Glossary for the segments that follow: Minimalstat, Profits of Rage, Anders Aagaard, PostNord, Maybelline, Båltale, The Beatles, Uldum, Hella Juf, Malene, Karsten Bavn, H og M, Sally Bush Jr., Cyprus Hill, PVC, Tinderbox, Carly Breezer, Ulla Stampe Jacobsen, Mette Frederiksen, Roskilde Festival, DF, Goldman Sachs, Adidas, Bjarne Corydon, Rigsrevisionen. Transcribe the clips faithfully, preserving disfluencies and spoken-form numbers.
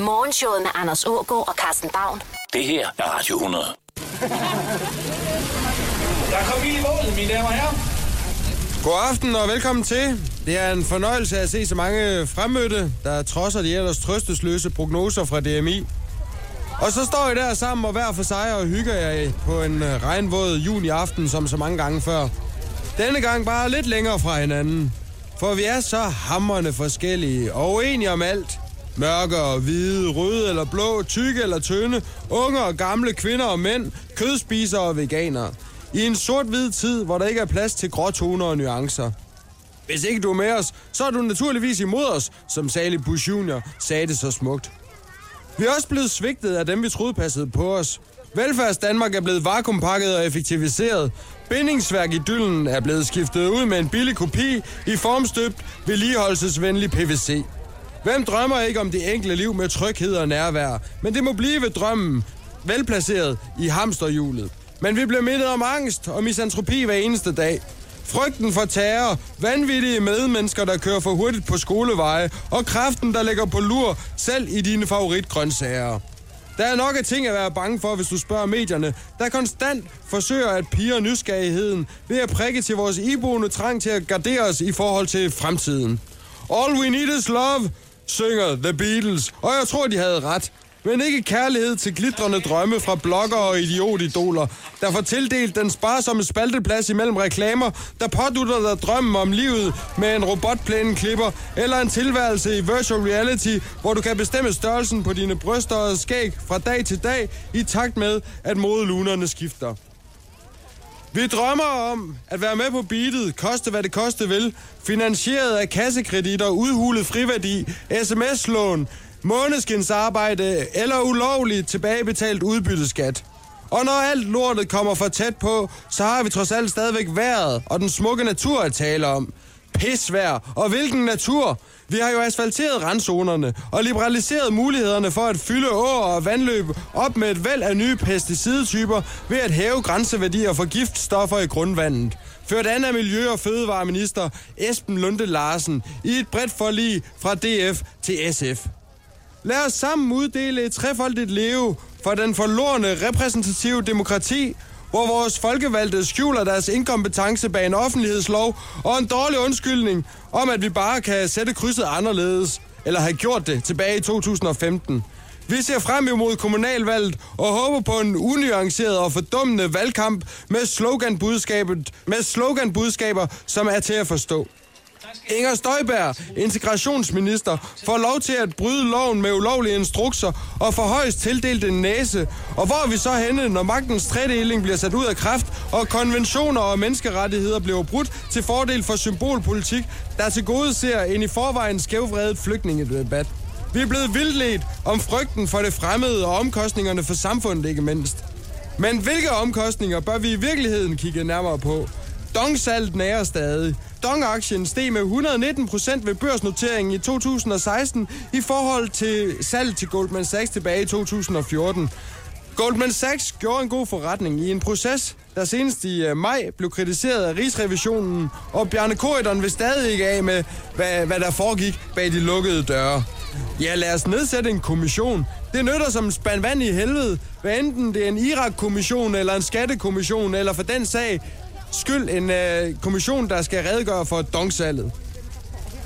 Morgenshowet med Anders Aagaard og Karsten Bavn. Det her er Radio hundrede. Jeg kom i mål, mine damer og herrer. God aften og velkommen til. Det er en fornøjelse at se så mange fremmødte, der trodser de ellers trøstesløse prognoser fra D M I. Og så står I der sammen og hver for sig og hygger jer på en regnvåd juniaften som så mange gange før. Denne gang bare lidt længere fra hinanden. For vi er så hamrende forskellige og uenige om alt. Mørke og hvide, røde eller blå, tykke eller tynde, unge og gamle, kvinder og mænd, kødspisere og veganere. I en sort-hvid tid, hvor der ikke er plads til gråtoner og nuancer. Hvis ikke du er med os, så er du naturligvis imod os, som Sally Bush junior sagde det så smukt. Vi er også blevet svigtet af dem, vi troede passede på os. Velfærdsdanmark er blevet vakuumpakket og effektiviseret. Bindingsværkidyllen er blevet skiftet ud med en billig kopi i formstøbt vedligeholdelsesvenlig P V C. Hvem drømmer ikke om det enkle liv med tryghed og nærvær? Men det må blive ved drømmen, velplaceret i hamsterhjulet. Men vi bliver mindet om angst og misantropi hver eneste dag. Frygten for terror, vanvittige medmennesker, der kører for hurtigt på skoleveje, og kræften, der ligger på lur, selv i dine favoritgrøntsager. Der er nok af ting at være bange for, hvis du spørger medierne, der konstant forsøger at pirre nysgerrigheden ved at prikke til vores iboende trang til at gardere os i forhold til fremtiden. All we need is love, synger The Beatles, og jeg tror, de havde ret. Men ikke kærlighed til glitrende drømme fra bloggere og idiotidoler, der får tildelt den sparsomme spalteplads imellem reklamer, der pådutter dig drømmen om livet med en robotplæneklipper, eller en tilværelse i virtual reality, hvor du kan bestemme størrelsen på dine bryster og skæg fra dag til dag, i takt med, at modelunerne skifter. Vi drømmer om at være med på beatet, koste hvad det koste vil, finansieret af kassekreditter, udhulet friværdi, sms-lån, månedskindsarbejde eller ulovligt tilbagebetalt udbytteskat. Og når alt lortet kommer for tæt på, så har vi trods alt stadigvæk vejret og den smukke natur at tale om. Pisvejr, og hvilken natur! Vi har jo asfalteret randzonerne og liberaliseret mulighederne for at fylde åer og vandløb op med et væld af nye pesticidetyper ved at hæve grænseværdier for giftstoffer i grundvandet. Ført an af Miljø- og Fødevareminister Esben Lunde Larsen i et bredt forlig fra D F til S F. Lad os sammen uddele et trefoldigt leve for den forlorne repræsentative demokrati, hvor vores folkevalgte skjuler deres inkompetence bag en offentlighedslov og en dårlig undskyldning om, at vi bare kan sætte krydset anderledes, eller have gjort det tilbage i to tusind og femten. Vi ser frem imod kommunalvalget og håber på en unuanceret og fordummende valgkamp med sloganbudskabet, med sloganbudskaber, som er til at forstå. Inger Støjberg, integrationsminister, får lov til at bryde loven med ulovlige instrukser og får højst tildelt en næse. Og hvor er vi så henne, når magtens tredeling bliver sat ud af kraft, og konventioner og menneskerettigheder bliver brudt til fordel for symbolpolitik, der tilgodeser en i forvejen skævvredet flygtningedebat? Vi er blevet vildledt om frygten for det fremmede og omkostningerne for samfundet ikke mindst. Men hvilke omkostninger bør vi i virkeligheden kigge nærmere på? Dong-salt nærer stadig. Dong-aktien steg med et hundrede og nitten procent ved børsnoteringen i to tusind og seksten i forhold til salg til Goldman Sachs tilbage i to tusind og fjorten. Goldman Sachs gjorde en god forretning i en proces, der senest i maj blev kritiseret af Rigsrevisionen, og Bjarne Corydon vil stadig ikke af med, hvad, hvad der foregik bag de lukkede døre. Ja, lad os nedsætte en kommission. Det nytter som en spand vand i helvede, hvad enten det er en Irak-kommission eller en skattekommission eller for den sag skyld en øh, kommission, der skal redegøre for dongsalget.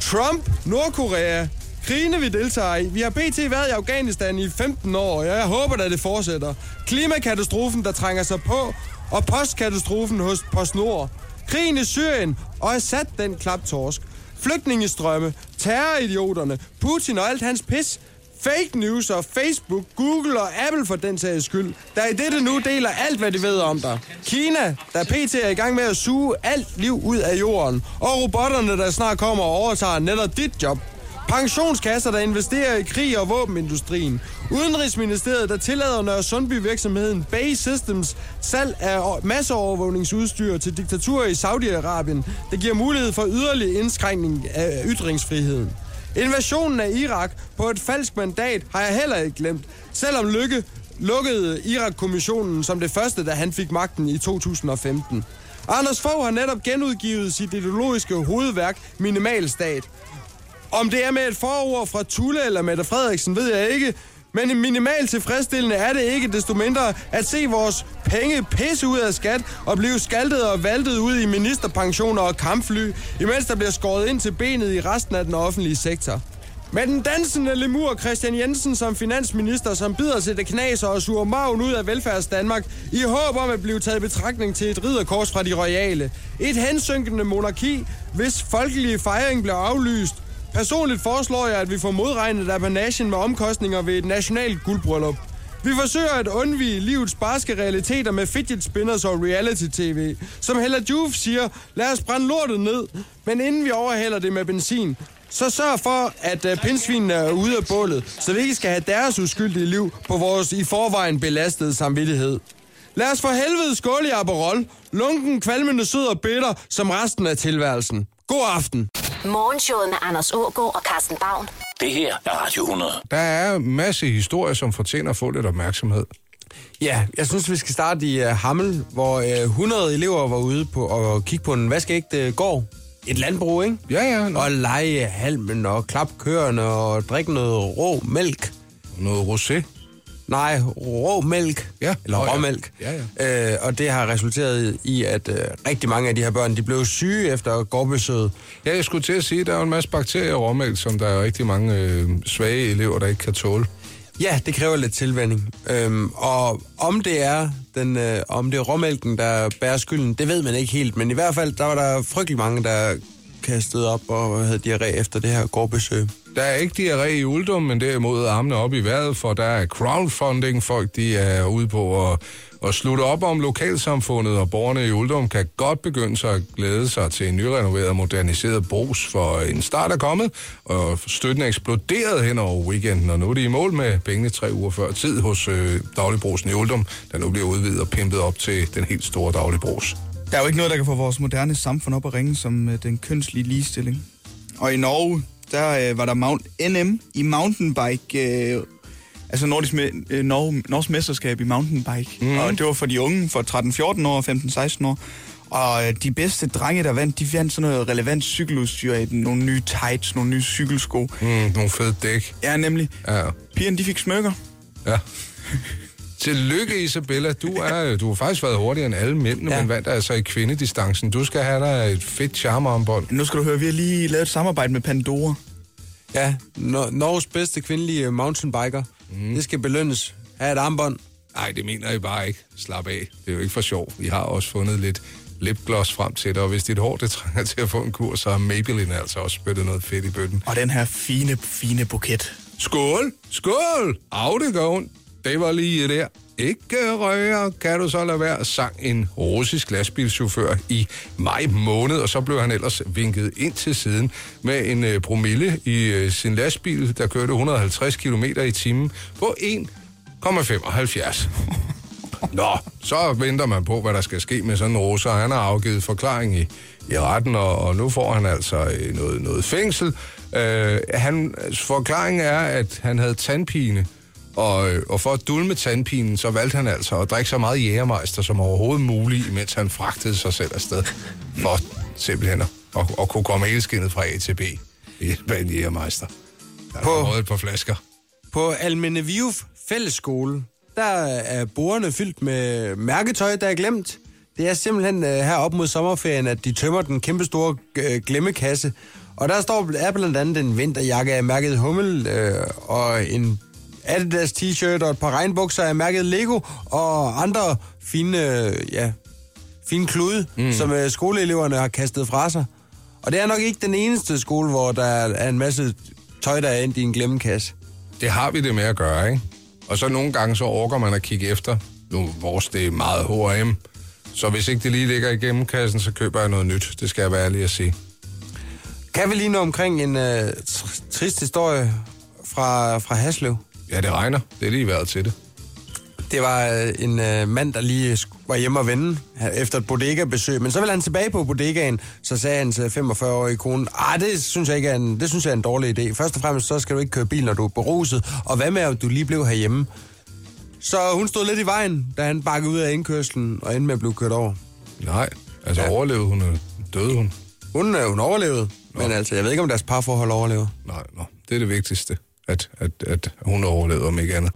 Trump, Nordkorea, krigene vi deltager i. Vi har B T været i Afghanistan i femten år, og jeg håber, at det fortsætter. Klimakatastrofen, der trænger sig på, og postkatastrofen hos PostNord. Krigen i Syrien, og Assad den klaptorsk. Flygtningestrømme, terroridioterne, Putin og alt hans pis. Fake news og Facebook, Google og Apple for den sags skyld, der i dette nu deler alt, hvad de ved om dig. Kina, der pt. Er i gang med at suge alt liv ud af jorden. Og robotterne, der snart kommer og overtager netop dit job. Pensionskasser, der investerer i krig- og våbenindustrien. Udenrigsministeriet, der tillader Nørre Sundby-virksomheden Bay Systems salg af masseovervågningsudstyr til diktaturer i Saudi-Arabien, der giver mulighed for yderligere indskrænkning af ytringsfriheden. Invasionen af Irak på et falsk mandat har jeg heller ikke glemt, selvom Lykke lukkede Irak-kommissionen som det første, da han fik magten i to tusind og femten. Anders Fogh har netop genudgivet sit ideologiske hovedværk Minimalstat. Om det er med et forord fra Thule eller Mette Frederiksen, ved jeg ikke. Men minimalt tilfredsstillende er det ikke desto mindre at se vores penge pisse ud af skat og blive skaltet og valtet ud i ministerpensioner og kampfly, imens der bliver skåret ind til benet i resten af den offentlige sektor. Med den dansende lemur Christian Jensen som finansminister, som bider til det knaser og suger maven ud af velfærdsdanmark i håb om at blive taget betragtning til et ridderkors fra de royale. Et hensynkende monarki, hvis folkelige fejring bliver aflyst. Personligt foreslår jeg, at vi får modregnet apanagen med omkostninger ved et nationalt guldbryllup. Vi forsøger at undvige livets barske realiteter med fidget spinners og reality-tv. Som Hella Juf siger, lad os brænde lortet ned, men inden vi overhælder det med benzin, så sørg for, at pindsvinene er ude af bålet, så vi ikke skal have deres uskyldige liv på vores i forvejen belastede samvittighed. Lad os for helvede skåle i Aperol, lunken, kvalmende, sød og bitter, som resten af tilværelsen. God aften. Morgenshowet med Anders Aagaard og Karsten Bavn. Det her er Radio hundrede. Der er masse historier, som fortjener at få lidt opmærksomhed. Ja, jeg synes, vi skal starte i uh, Hammel, hvor uh, hundrede elever var ude på og kigge på en vaskeægte gård. Et landbrug, ikke? Ja, ja. No. Og lege halmen og klap køerne og drikke noget rå mælk. Noget rosé? Nej, rå mælk. Ja. Eller oh, råmælk. Ja, ja. Øh, og det har resulteret i, at øh, rigtig mange af de her børn, de blev syge efter gårdbesøget. Ja, jeg skulle til at sige, at der er en masse bakterier i råmælk, som der er rigtig mange øh, svage elever, der ikke kan tåle. Ja, det kræver lidt tilvænning. Øhm, og om det er den, øh, om det er råmælken, der bærer skylden, det ved man ikke helt. Men i hvert fald, der var der frygtelig mange, der kastede op og havde diarré efter det her gårdbesøg. Der er ikke diarré i Uldum, men derimod armene op i vejret, for der er crowdfunding. Folk de er ude på at, at slutte op om lokalsamfundet, og borgerne i Uldum kan godt begynde sig at glæde sig til en nyrenoveret og moderniseret brugs, for en start er kommet, og støtten er eksploderet hen over weekenden, og nu er de i mål med pengene tre uger før tid hos øh, dagligbrusen i Uldum, der nu bliver udvidet og pimpet op til den helt store dagligbrugs. Der er jo ikke noget, der kan få vores moderne samfund op at ringe som øh, den kønslige ligestilling. Og i Norge, der øh, var der Mount N M i mountainbike, øh, altså Nordisk me- øh, Norge, Norges mesterskab i mountainbike. Mm. Og det var for de unge, for tretten fjorten år og femten seksten år. Og øh, de bedste drenge, der vandt, de vandt sådan noget relevant cykeludstyr i nogle nye tights, nogle nye cykelsko. Mm, nogle fede dæk. Ja, nemlig. Ja. Pigerne, de fik smykker. Ja. Tillykke, Isabella. Du, er, du har faktisk været hurtigere end alle mændene, ja. Men vandt altså i kvindedistancen. Du skal have dig et fedt charmearmbånd. Nu skal du høre, vi har lige lavet et samarbejde med Pandora. Ja, Nor- Norges bedste kvindelige mountainbiker. Mm. Det skal belønnes. Ha' et armbånd. Nej, det mener I bare ikke. Slap af. Det er jo ikke for sjov. Vi har også fundet lidt lipgloss frem til dig, og hvis dit hår det trænger til at få en kur, så har Maybelline altså også spyttet noget fedt i bøtten. Og den her fine, fine buket. Skål! Skål! Af det går ondt. Det var lige der. Ikke røre, kan du så lade være, sang en russisk lastbilschauffør i maj måned, og så blev han ellers vinket ind til siden med en promille i sin lastbil, der kørte et hundrede og halvtreds kilometer i timen på en komma femoghalvfjerds. Nå, så venter man på, hvad der skal ske med sådan en russer. Han har afgivet forklaring i, i retten, og, og nu får han altså noget, noget fængsel. Øh, hans forklaring er, at han havde tandpine. Og, og for at dulme tandpinen, så valgte han altså at drikke så meget jægermeister som overhovedet muligt, mens han fragtede sig selv afsted. For simpelthen at, at, at kunne komme hele skinnet fra A til B i et band jægermeister. Der er på, et par flasker. På Almenneviuf Fællesskole, der er bordene fyldt med mærketøj, der er glemt. Det er simpelthen her op mod sommerferien, at de tømmer den kæmpestore glemmekasse. Og der står er blandt andet en vinterjakke af mærket Hummel øh, og en Adidas t-shirt og et par regnbukser af mærket Lego og andre fine, ja, fine klude, mm. som skoleeleverne har kastet fra sig. Og det er nok ikke den eneste skole, hvor der er en masse tøj, der er endt i en glemmekasse. Det har vi det med at gøre, ikke? Og så nogle gange så orker man at kigge efter. Nu vores det er meget H og M. Så hvis ikke det lige ligger i glemmekassen, så køber jeg noget nyt. Det skal jeg være ærlig at sige. Kan vi lige nå omkring en uh, trist historie fra, fra Haslev? Ja, det regner. Det er lige været til det. Det var en øh, mand, der lige var hjemme og vende efter et bodega-besøg. Men så ville han tilbage på bodegaen, så sagde hans femogfyrre-årige kone, ah, det synes jeg ikke er en, det synes jeg er en dårlig idé. Først og fremmest, så skal du ikke køre bil, når du er beruset. Og hvad med, at du lige blev herhjemme? Så hun stod lidt i vejen, da han bakkede ud af indkørslen og endte med at blive kørt over. Nej, altså ja. Overlevede hun, eller døde hun? Hun, hun overlevede. Nå. Men altså, jeg ved ikke, om deres parforhold overlever. Nej, nå. Det er det vigtigste, at, at, at hun overlever, om ikke andet.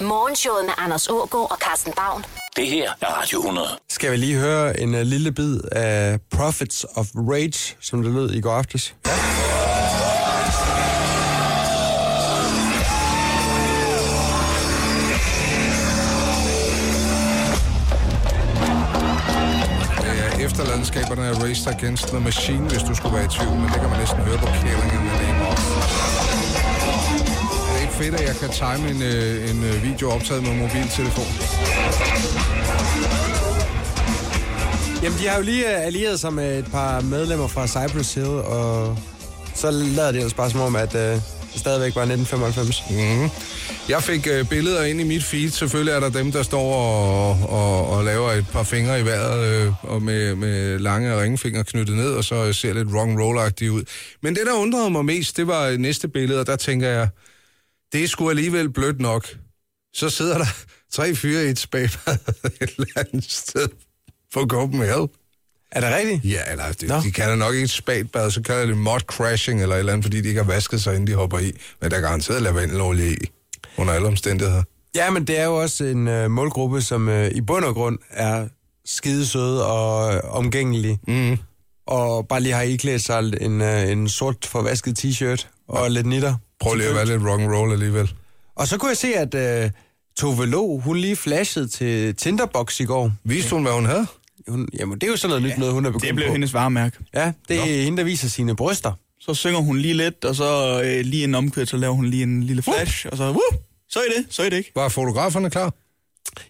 Morgenshowet med Anders Aagaard og Karsten Bavn. Det her er Radio hundrede. Skal vi lige høre en uh, lille bid af Profits of Rage, som det lød i går aftes? Ja. Efterlandskaberne er Rage Against the Machine, hvis du skulle være i tvivl, men det kan man næsten høre på kælingen. Er det ikke fedt, at jeg kan time en, en video optaget med mobiltelefon? Jamen, de har jo lige allieret sig med et par medlemmer fra Cyprus Hill, og så lader de ellers bare som om, at det stadigvæk var nitten femoghalvfems. Mm. Jeg fik billeder ind i mit feed. Selvfølgelig er der dem, der står og, og, og laver et par fingre i vejret øh, og med, med lange ringfingre knyttet ned, og så ser lidt wrong roll-agtigt ud. Men det, der undrede mig mest, det var næste billede, og der tænker jeg, det er sgu alligevel blødt nok. Så sidder der tre fyre i et spabad et eller andet sted på Copenhagen. Er det rigtigt? Ja, eller det, no. de kalder nok ikke et spatbad, så kalder det mud crashing eller et eller andet, fordi de ikke har vasket sig, inden de hopper i. Men der er garanteret lavendelolie i. Under alle omstændigheder. Ja, men det er jo også en øh, målgruppe, som øh, i bund og grund er skidesøde og øh, omgængelige. Mm. Og bare lige har iklædt sig en, øh, en sort forvasket t-shirt og ja. lidt nitter. Prøv lige at være lidt rock and roll alligevel. Og så kunne jeg se, at øh, Tove Lo, hun lige flashede til Tinderbox i går. Viste hun, hvad hun havde? Hun, jamen, det er jo sådan noget nyt, ja, noget hun er begyndt på. Det blev på hendes varemærke. Ja, det er Nå. hende, der viser sine bryster. Så synger hun lige lidt, og så øh, lige en omkvært, så laver hun lige en lille flash, uh! og så uh! så er det, så er det ikke. Var fotograferne klar?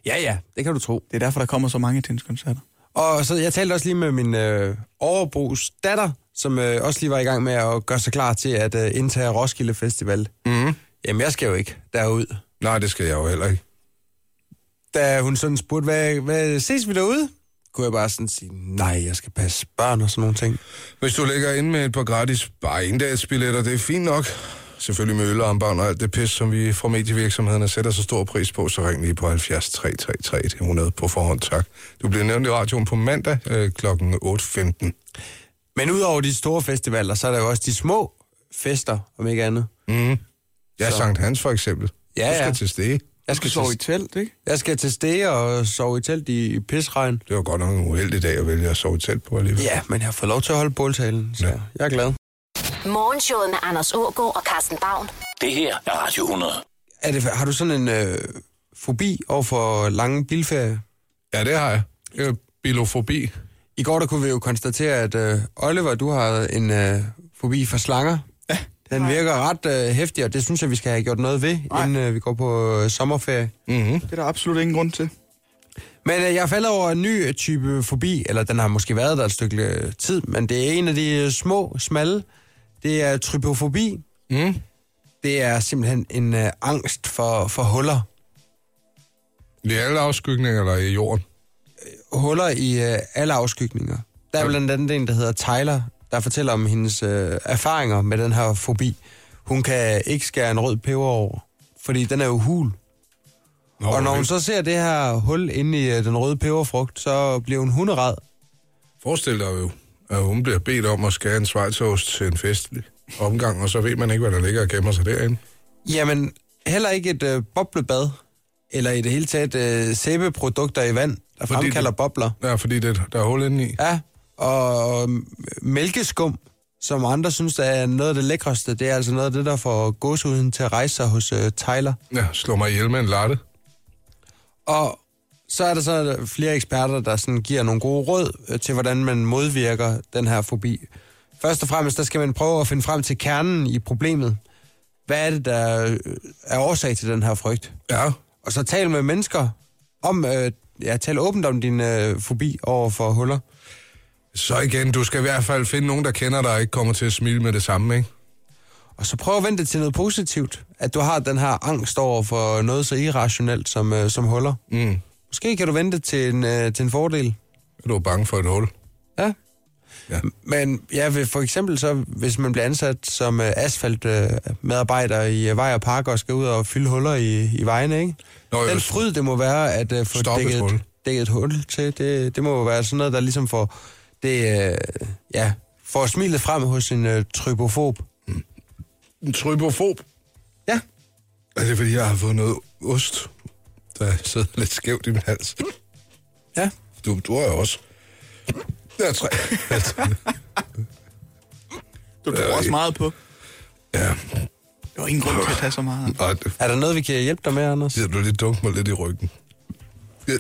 Ja, ja, det kan du tro. Det er derfor, der kommer så mange tenniskoncerter. Og så, jeg talte også lige med min øh, overbrugs datter, som øh, også lige var i gang med at gøre sig klar til at øh, indtage Roskilde Festival. Mm-hmm. Jamen, jeg skal jo ikke derud. Nej, det skal jeg jo heller ikke. Da hun sådan spurgte, hvad, hvad ses vi derude? Kunne jeg bare sådan sige, nej, jeg skal passe børn og sådan nogle ting. Hvis du ligger inde med et par gratis bare inddagsbilletter, det er fint nok. Selvfølgelig med øl og armbånd og alt det pis, som vi fra medievirksomhederne sætter så stor pris på, så ring lige på halvfjerds tre tre tre et hundrede på forhånd, tak. Du bliver nævnt i radioen på mandag øh, klokken otte femten. Men udover de store festivaler, så er der jo også de små fester, om ikke andet. Mm. Ja, så... Sankt Hans for eksempel. Ja, du skal ja. til Stege. Jeg skal sove i telt, ikke? Jeg skal til Stege og sove i telt i pisregn. Det var godt nok en uheldig dag at vælge at sove i telt på alligevel. Ja, men jeg har fået lov til at holde båltalen, så ja. jeg er glad. Morgenshowet med Anders Aagaard og Karsten Bavn. Det her er Radio hundrede. Er det, har du sådan en øh, fobi over for lange bilferier? Ja, det har jeg. Øh, bilofobi. I går der kunne vi jo konstatere, at øh, Oliver, du har en øh, fobi for slanger. Ja. Den Nej. virker ret øh, heftig, og det synes jeg, vi skal have gjort noget ved, Nej. inden øh, vi går på øh, sommerferie. Mm-hmm. Det er der absolut ingen grund til. Men øh, jeg falder over en ny type fobi, eller den har måske været der et stykke tid, men det er en af de små, smalle. Det er trypofobi. Mm. Det er simpelthen en øh, angst for, for huller. I alle afskygninger, eller i jorden? Huller i øh, alle afskygninger. Der er ja. blandt andet en, der hedder Taylor, der fortæller om hendes øh, erfaringer med den her fobi. Hun kan ikke skære en rød peber over, fordi den er jo hul. Nå, og når hun så ser det her hul inde i øh, den røde peberfrugt, så bliver hun hunderad. Forestil dig jo, at hun bliver bedt om at skære en schweizerost til en festlig omgang, og så ved man ikke, hvad der ligger og gemmer sig derinde. Jamen, heller ikke et øh, boblebad, eller i det hele taget øh, sæbeprodukter i vand, der fordi fremkalder det, bobler. Ja, fordi det, der er hul inde i. Ja, og mælkeskum, som andre synes, der er noget af det lækreste, det er altså noget af det, der får gåsehuden til at rejse sig hos uh, Taylor. Ja, slå mig ihjel med en latte. Og så er der så flere eksperter, der sådan giver nogle gode råd til, hvordan man modvirker den her fobi. Først og fremmest, der skal man prøve at finde frem til kernen i problemet. Hvad er det, der er årsag til den her frygt? Ja. Og så tal med mennesker om, øh, ja, tal åbent om din øh, fobi over for huller. Så igen, du skal i hvert fald finde nogen, der kender dig og ikke kommer til at smile med det samme, ikke? Og så prøv at vente til noget positivt. At du har den her angst over for noget så irrationelt som, øh, som huller. Mm. Måske kan du vente til en, øh, til en fordel. Du er bange for et hul. Ja. ja. Men ja, for eksempel så, hvis man bliver ansat som øh, asfaltmedarbejder øh, i øh, vej og parker og skal ud og fylde huller i, i vejene, ikke? Nå, den fryd, det må være at øh, få dækket et hul til, det, det må være sådan noget, der ligesom får... Det, øh, ja, får smilet frem hos en øh, trypofob. Mm. En trypofob? Ja. Er det, fordi jeg har fået noget ost, der sidder lidt skævt i min hals? Ja. Du, du har jo også... Jeg tror... Du tror også meget på. Ja. Der var ingen grund til at tage så meget. Er der noget, vi kan hjælpe dig med, Anders? Jeg blev lidt dunk mig lidt i ryggen.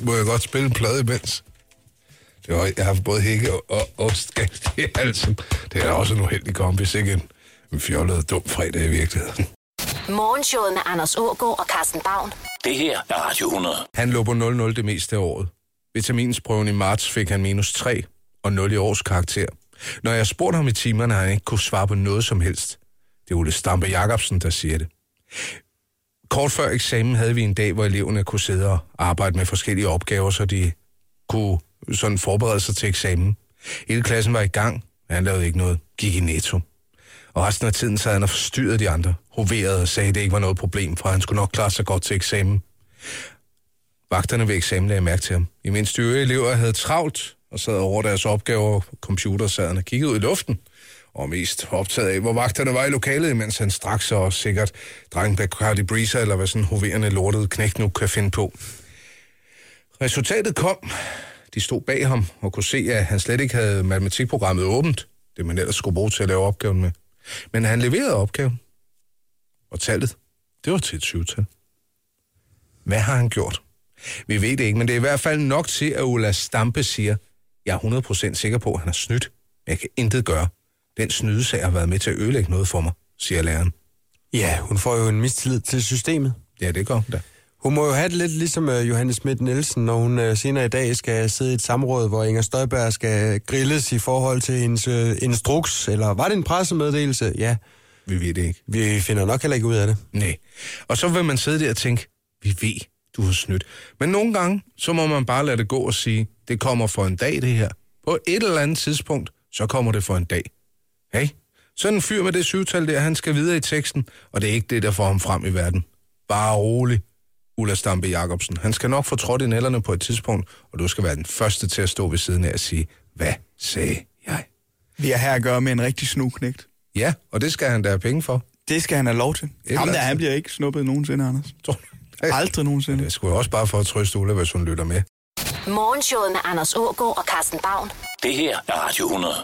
Må jeg godt spille en plade imens? Det var, jeg har både hække og, og, og skalt i halsen. Det er også en uheldig kompis, ikke en, en fjollet dum fredag i virkeligheden. Morgenshowet med Anders Aagaard og Karsten Bavn. Det her er Radio hundrede. Han lå på nul komma nul det meste af året. Vitaminsprøven i marts fik han minus tre og nul i års karakter. Når jeg spurgte ham i timerne, har han ikke kunne svare på noget som helst. Det er Ulla Stampe Jacobsen, der siger det. Kort før eksamen havde vi en dag, hvor eleverne kunne sidde og arbejde med forskellige opgaver, så de kunne sådan forberede sig til eksamen. Hele klassen var i gang, men han lavede ikke noget. Gik i Netto. Og resten af tiden sad han og forstyrrede de andre, hoverede og sagde, at det ikke var noget problem, for han skulle nok klare sig godt til eksamen. Vagterne ved eksamen lagde mærke til ham. Imens de øvrige elever havde travlt og sad over deres opgaver, computer sad han og kiggede ud i luften. Og mest optaget af, hvor vagterne var i lokalet, mens han straks og sikkert drengen bag Carly Breezer, eller hvad sådan en hoverende lortet knægt nu kan finde på. Resultatet kom. De stod bag ham og kunne se, at han slet ikke havde matematikprogrammet åbent, det man ellers skulle bruge til at lave opgaven med. Men han leverede opgaven. Og tallet, det var til et syvtal. Hvad har han gjort? Vi ved det ikke, men det er i hvert fald nok til, at Ulla Stampe siger, jeg er hundrede procent sikker på, at han har snydt, men jeg kan intet gøre. Den snydesag har været med til at ødelægge noget for mig, siger læreren. Ja, hun får jo en mistillid til systemet. Ja, det gør da. Hun må jo have det lidt ligesom Johanne Schmidt-Nielsen, når hun senere i dag skal sidde i et samråd, hvor Inger Støjberg skal grilles i forhold til hendes instruks, eller var det en pressemeddelelse? Ja. Vi ved det ikke. Vi finder nok heller ikke ud af det. Nej. Og så vil man sidde der og tænke, vi ved, du har snydt. Men nogle gange, så må man bare lade det gå og sige, det kommer for en dag, det her. På et eller andet tidspunkt, så kommer det for en dag. Hey, sådan en fyr med det syvtal der, han skal videre i teksten, og det er ikke det, der får ham frem i verden. Bare rolig, Ulla Stampe Jacobsen. Han skal nok få trådt i nælderne på et tidspunkt, og du skal være den første til at stå ved siden af og sige, hvad sagde jeg? Vi er her at gøre med en rigtig snuknægt. Ja, og det skal han da have penge for. Det skal han have lov til. Jamen der, han bliver ikke snuppet nogensinde, Anders. Hey. Aldrig nogensinde. Det skulle også bare for at trøste Ulla, hvis hun lytter med. Morgenshowet med Anders Aagaard og Karsten Bavn. Det her er Radio hundrede.